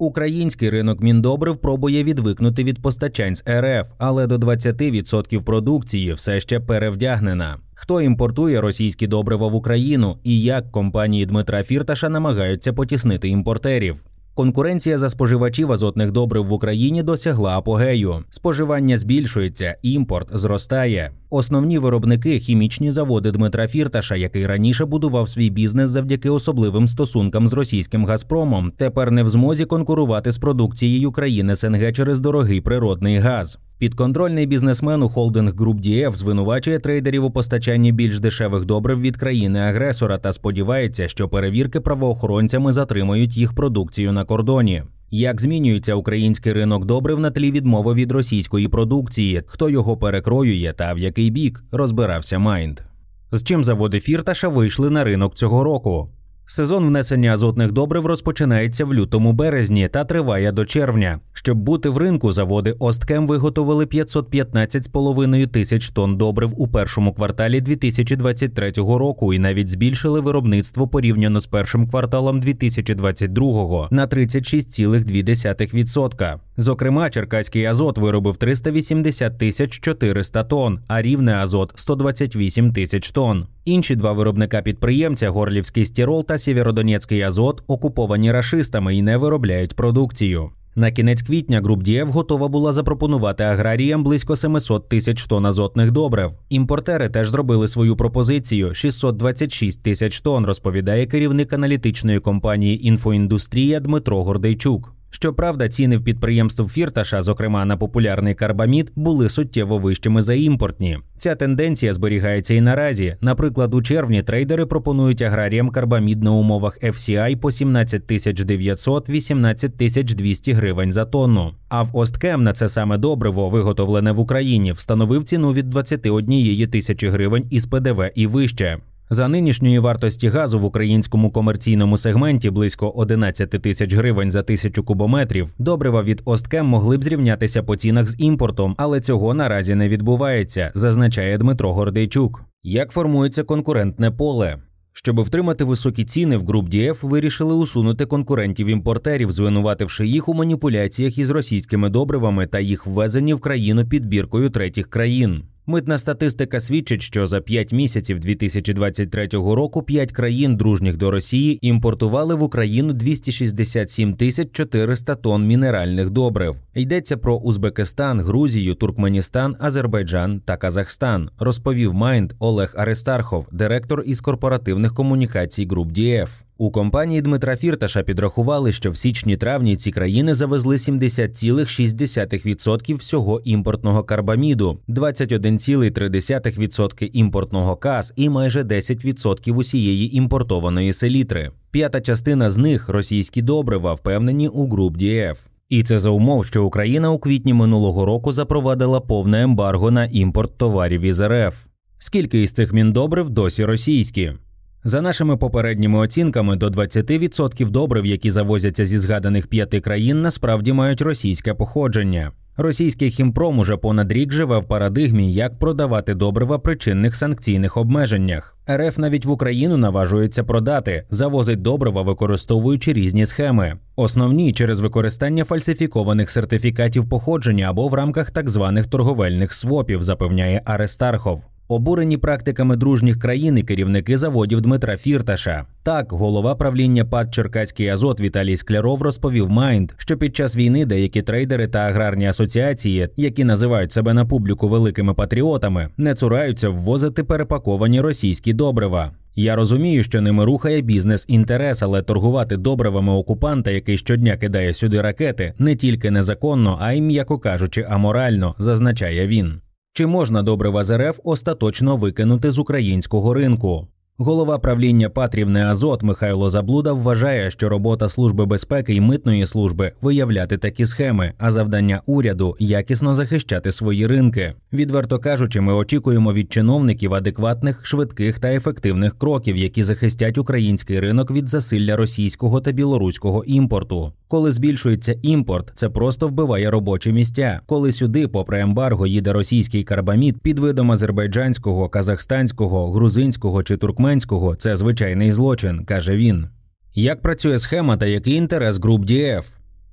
Український ринок міндобрив пробує відвикнути від постачань з РФ, але до 20% продукції все ще перевдягнена. Хто імпортує російські добрива в Україну і як компанії Дмитра Фірташа намагаються потіснити імпортерів? Конкуренція за споживачів азотних добрив в Україні досягла апогею. Споживання збільшується, імпорт зростає. Основні виробники – хімічні заводи Дмитра Фірташа, який раніше будував свій бізнес завдяки особливим стосункам з російським «Газпромом», тепер не в змозі конкурувати з продукцією країн СНГ через дорогий природний газ. Підконтрольний бізнесмен у холдинг Груп Діеф звинувачує трейдерів у постачанні більш дешевих добрив від країни-агресора та сподівається, що перевірки правоохоронцями затримають їх продукцію на кордоні. Як змінюється український ринок добрив на тлі відмови від російської продукції, хто його перекроює та в який бік, розбирався Майнд. З чим заводи Фірташа вийшли на ринок цього року? Сезон внесення азотних добрив розпочинається в лютому-березні та триває до червня. Щоб бути в ринку, заводи Остхем виготовили 515,5 тисяч тонн добрив у першому кварталі 2023 року і навіть збільшили виробництво порівняно з першим кварталом 2022 на 36,2%. Зокрема, Черкаський азот виробив 380 тисяч 400 тонн, а Рівне азот – 128 тисяч тонн. Інші два виробника-підприємця – Горлівський Стірол та Сєвєродонецький азот – окуповані рашистами і не виробляють продукцію. На кінець квітня Груп Діеф готова була запропонувати аграріям близько 700 тисяч тонн азотних добрив. Імпортери теж зробили свою пропозицію – 626 тисяч тонн, розповідає керівник аналітичної компанії «Інфоіндустрія» Дмитро Гордейчук. Щоправда, ціни в підприємстві Фірташа, зокрема на популярний карбамід, були суттєво вищими за імпортні. Ця тенденція зберігається і наразі. Наприклад, у червні трейдери пропонують аграріям карбамід на умовах FCI по 17 900-18 200 гривень за тонну. А в Остхем на це саме добриво, виготовлене в Україні, встановив ціну від 21 тисячі гривень із ПДВ і вище. За нинішньої вартості газу в українському комерційному сегменті близько 11 тисяч гривень за тисячу кубометрів, добрива від Остхем могли б зрівнятися по цінах з імпортом, але цього наразі не відбувається, зазначає Дмитро Гордейчук. Як формується конкурентне поле? Щоб втримати високі ціни, в Груп Діеф вирішили усунути конкурентів-імпортерів, звинувативши їх у маніпуляціях із російськими добривами та їх ввезенні в країну підбіркою третіх країн. Митна статистика свідчить, що за 5 місяців 2023 року 5 країн, дружніх до Росії, імпортували в Україну 267 400 тонн мінеральних добрив. Йдеться про Узбекистан, Грузію, Туркменістан, Азербайджан та Казахстан, розповів Майнд Олег Арестархов, директор із корпоративних комунікацій Груп Діеф. У компанії Дмитра Фірташа підрахували, що в січні-травні ці країни завезли 70,6% всього імпортного карбаміду, 21,3% імпортного каз і майже 10% усієї імпортованої селітри. П'ята частина з них – російські добрива, впевнені у Груп Діеф. І це за умов, що Україна у квітні минулого року запровадила повне ембарго на імпорт товарів із РФ. Скільки із цих міндобрив досі російські? За нашими попередніми оцінками, до 20% добрив, які завозяться зі згаданих 5 країн, насправді мають російське походження. Російський хімпром уже понад рік живе в парадигмі, як продавати добрива при чинних санкційних обмеженнях. РФ навіть в Україну наважується продати, завозить добрива, використовуючи різні схеми. Основні – через використання фальсифікованих сертифікатів походження або в рамках так званих торговельних свопів, запевняє Арестархов. Обурені практиками дружніх країн і керівники заводів Дмитра Фірташа. Так, голова правління ПАТ «Черкаський азот» Віталій Скляров розповів Майнд, що під час війни деякі трейдери та аграрні асоціації, які називають себе на публіку великими патріотами, не цураються ввозити перепаковані російські добрива. Я розумію, що ними рухає бізнес-інтерес, але торгувати добривами окупанта, який щодня кидає сюди ракети, не тільки незаконно, а й, м'яко кажучи, аморально, зазначає він. Чи можна добрива з РФ остаточно викинути з українського ринку? Голова правління Патрівне Азот Михайло Заблуда вважає, що робота Служби безпеки і митної служби – виявляти такі схеми, а завдання уряду – якісно захищати свої ринки. Відверто кажучи, ми очікуємо від чиновників адекватних, швидких та ефективних кроків, які захистять український ринок від засилля російського та білоруського імпорту. Коли збільшується імпорт, це просто вбиває робочі місця. Коли сюди, попри ембарго, їде російський карбамід під видом азербайджанського, казахстанського, грузинського чи туркменського, це звичайний злочин, каже він. Як працює схема та який інтерес Груп Діеф?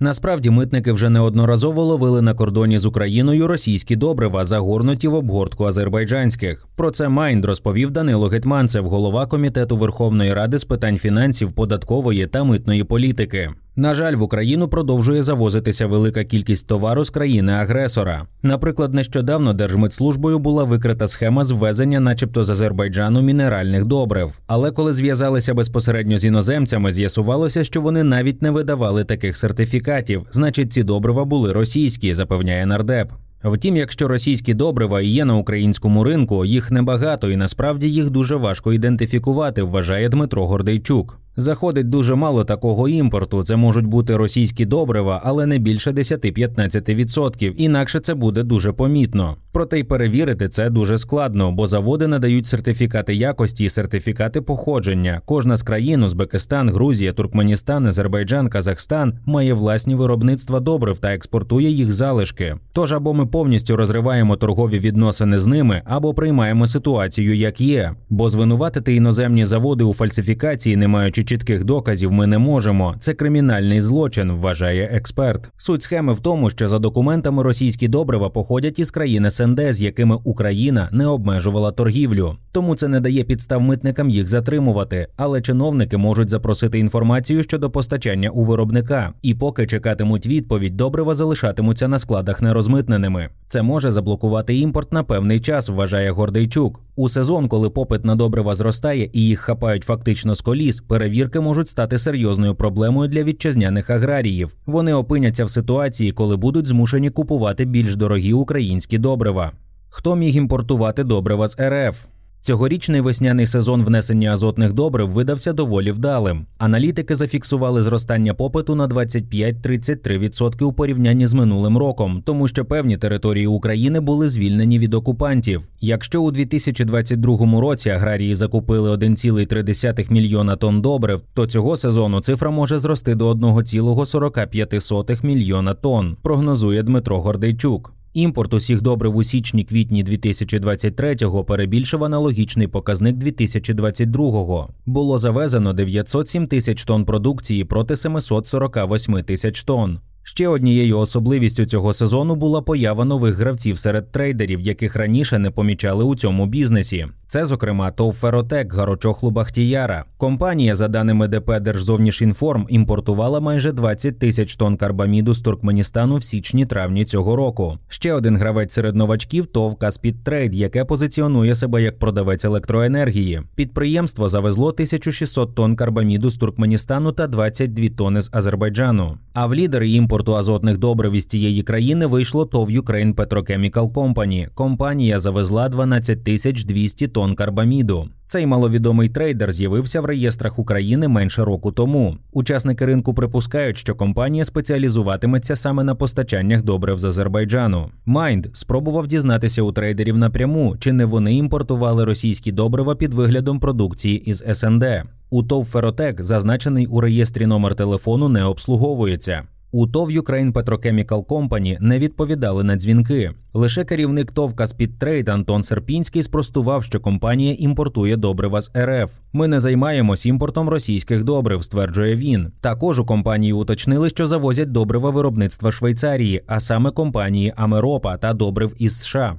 Насправді, митники вже неодноразово ловили на кордоні з Україною російські добрива, загорнуті в обгортку азербайджанських. Про це Майнд розповів Данило Гетьманцев, голова Комітету Верховної Ради з питань фінансів, податкової та митної політики. На жаль, в Україну продовжує завозитися велика кількість товару з країни-агресора. Наприклад, нещодавно Держмитслужбою була викрита схема з ввезення начебто з Азербайджану мінеральних добрив. Але коли зв'язалися безпосередньо з іноземцями, з'ясувалося, що вони навіть не видавали таких сертифікатів. Значить, ці добрива були російські, запевняє нардеп. Втім, якщо російські добрива і є на українському ринку, їх небагато і насправді їх дуже важко ідентифікувати, вважає Дмитро Гордейчук. Заходить дуже мало такого імпорту, це можуть бути російські добрива, але не більше 10-15%, інакше це буде дуже помітно. Проте й перевірити це дуже складно, бо заводи надають сертифікати якості і сертифікати походження. Кожна з країн – Узбекистан, Грузія, Туркменістан, Азербайджан, Казахстан – має власні виробництва добрив та експортує їх залишки. Тож або ми повністю розриваємо торгові відносини з ними, або приймаємо ситуацію як є. Бо звинуватити іноземні заводи у фальсифікації, не маючи чітких доказів, ми не можемо. Це кримінальний злочин, вважає експерт. Суть схеми в тому, що за документами російські добрива походять із країн СНД, з якими Україна не обмежувала торгівлю. Тому це не дає підстав митникам їх затримувати. Але чиновники можуть запросити інформацію щодо постачання у виробника. І поки чекатимуть відповідь, добрива залишатимуться на складах нерозмитненими. Це може заблокувати імпорт на певний час, вважає Гордейчук. У сезон, коли попит на добрива зростає і їх хапають фактично з коліс, перевірки можуть стати серйозною проблемою для вітчизняних аграріїв. Вони опиняться в ситуації, коли будуть змушені купувати більш дорогі українські добрива. Хто міг імпортувати добрива з РФ? Цьогорічний весняний сезон внесення азотних добрив видався доволі вдалим. Аналітики зафіксували зростання попиту на 25-33% у порівнянні з минулим роком, тому що певні території України були звільнені від окупантів. Якщо у 2022 році аграрії закупили 1,3 мільйона тонн добрив, то цього сезону цифра може зрости до 1,45 мільйона тонн, прогнозує Дмитро Гордейчук. Імпорт усіх добрив у січні-квітні 2023-го перебільшив аналогічний показник 2022-го. Було завезено 907 тисяч тонн продукції проти 748 тисяч тонн. Ще однією особливістю цього сезону була поява нових гравців серед трейдерів, яких раніше не помічали у цьому бізнесі. Це, зокрема, ТОВ Феротек Гарочохлу Бахтіяра. Компанія, за даними ДП «Держзовнішінформ», імпортувала майже 20 тисяч тонн карбаміду з Туркменістану в січні-травні цього року. Ще один гравець серед новачків – ТОВ Каспідтрейд, яке позиціонує себе як продавець електроенергії. Підприємство завезло 1600 тонн карбаміду з Туркменістану та 22 тонни з Азербайджану. А в лідери імпорту азотних добрив із цієї країни вийшло ТОВ Юкрейн Петрокемікал Компані. Компанія завезла 12 200 тонн карбаміду. Цей маловідомий трейдер з'явився в реєстрах України менше року тому. Учасники ринку припускають, що компанія спеціалізуватиметься саме на постачаннях добрив з Азербайджану. Майнд спробував дізнатися у трейдерів напряму, чи не вони імпортували російські добрива під виглядом продукції із СНД. У ТОВ «Феротек» зазначений у реєстрі номер телефону не обслуговується. У ТОВ Юкрейн Петрокемікал Компані не відповідали на дзвінки. Лише керівник ТОВ Каспідтрейд Антон Серпінський спростував, що компанія імпортує добрива з РФ. «Ми не займаємось імпортом російських добрив», стверджує він. Також у компанії уточнили, що завозять добрива виробництва Швейцарії, а саме компанії Амеропа та добрив із США.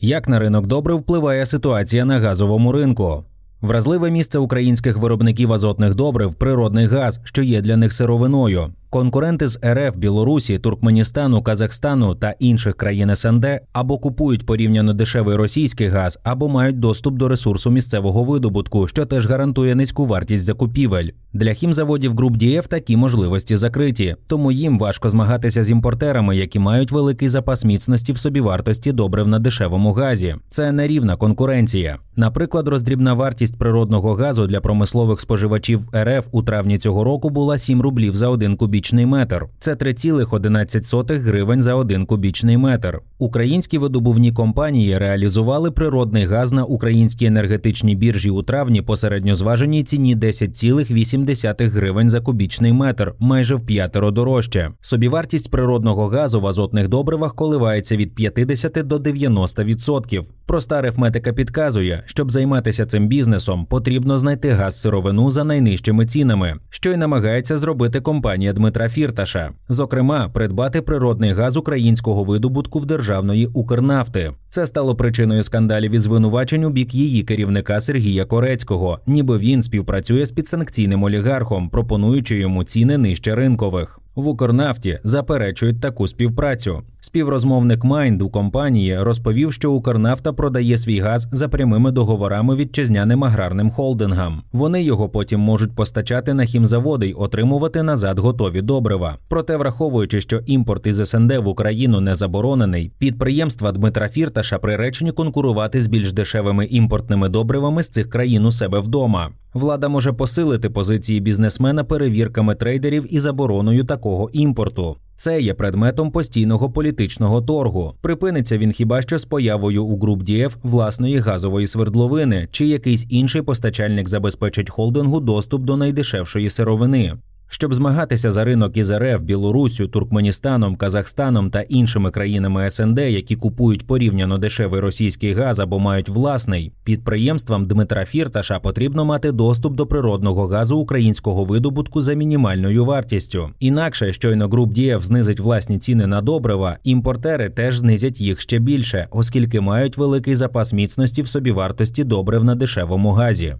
Як на ринок добрив впливає ситуація на газовому ринку? Вразливе місце українських виробників азотних добрив – природний газ, що є для них сировиною. Конкуренти з РФ, Білорусі, Туркменістану, Казахстану та інших країн СНД або купують порівняно дешевий російський газ, або мають доступ до ресурсу місцевого видобутку, що теж гарантує низьку вартість закупівель. Для хімзаводів Груп Діеф такі можливості закриті, тому їм важко змагатися з імпортерами, які мають великий запас міцності в собівартості добрив на дешевому газі. Це нерівна конкуренція. Наприклад, роздрібна вартість природного газу для промислових споживачів РФ у травні цього року була 7 рублів за 1 кубічний метр. Це 3,11 гривень за 1 кубічний метр. Українські видобувні компанії реалізували природний газ на українській енергетичній біржі у травні по середньозваженій ціні 10,8 гривень за кубічний метр, майже в 5-ро дорожче. Собівартість природного газу в азотних добривах коливається від 50 до 90%. Проста арифметика підказує, щоб займатися цим бізнесом, потрібно знайти газ-сировину за найнижчими цінами, що й намагається зробити компанія Дмитро Дмитра Фірташа. Зокрема, придбати природний газ українського видобутку в державної «Укрнафти». Це стало причиною скандалів і звинувачень у бік її керівника Сергія Корецького. Ніби він співпрацює з підсанкційним олігархом, пропонуючи йому ціни нижче ринкових. В «Укрнафті» заперечують таку співпрацю. Співрозмовник «Майнд» у компанії розповів, що «Укрнафта» продає свій газ за прямими договорами вітчизняним аграрним холдингам. Вони його потім можуть постачати на хімзаводи й отримувати назад готові добрива. Проте, враховуючи, що імпорт із СНД в Україну не заборонений, підприємства Дмитра Фірташа приречені конкурувати з більш дешевими імпортними добривами з цих країн у себе вдома. Влада може посилити позиції бізнесмена перевірками трейдерів і забороною такого імпорту. Це є предметом постійного політичного торгу. Припиниться він хіба що з появою у Груп Діеф власної газової свердловини, чи якийсь інший постачальник забезпечить холдингу доступ до найдешевшої сировини. Щоб змагатися за ринок із РФ, Білоруссю, Туркменістаном, Казахстаном та іншими країнами СНД, які купують порівняно дешевий російський газ або мають власний, підприємствам Дмитра Фірташа потрібно мати доступ до природного газу українського видобутку за мінімальною вартістю. Інакше, щойно Груп Діеф знизить власні ціни на добрива, імпортери теж знизять їх ще більше, оскільки мають великий запас міцності в собівартості добрив на дешевому газі.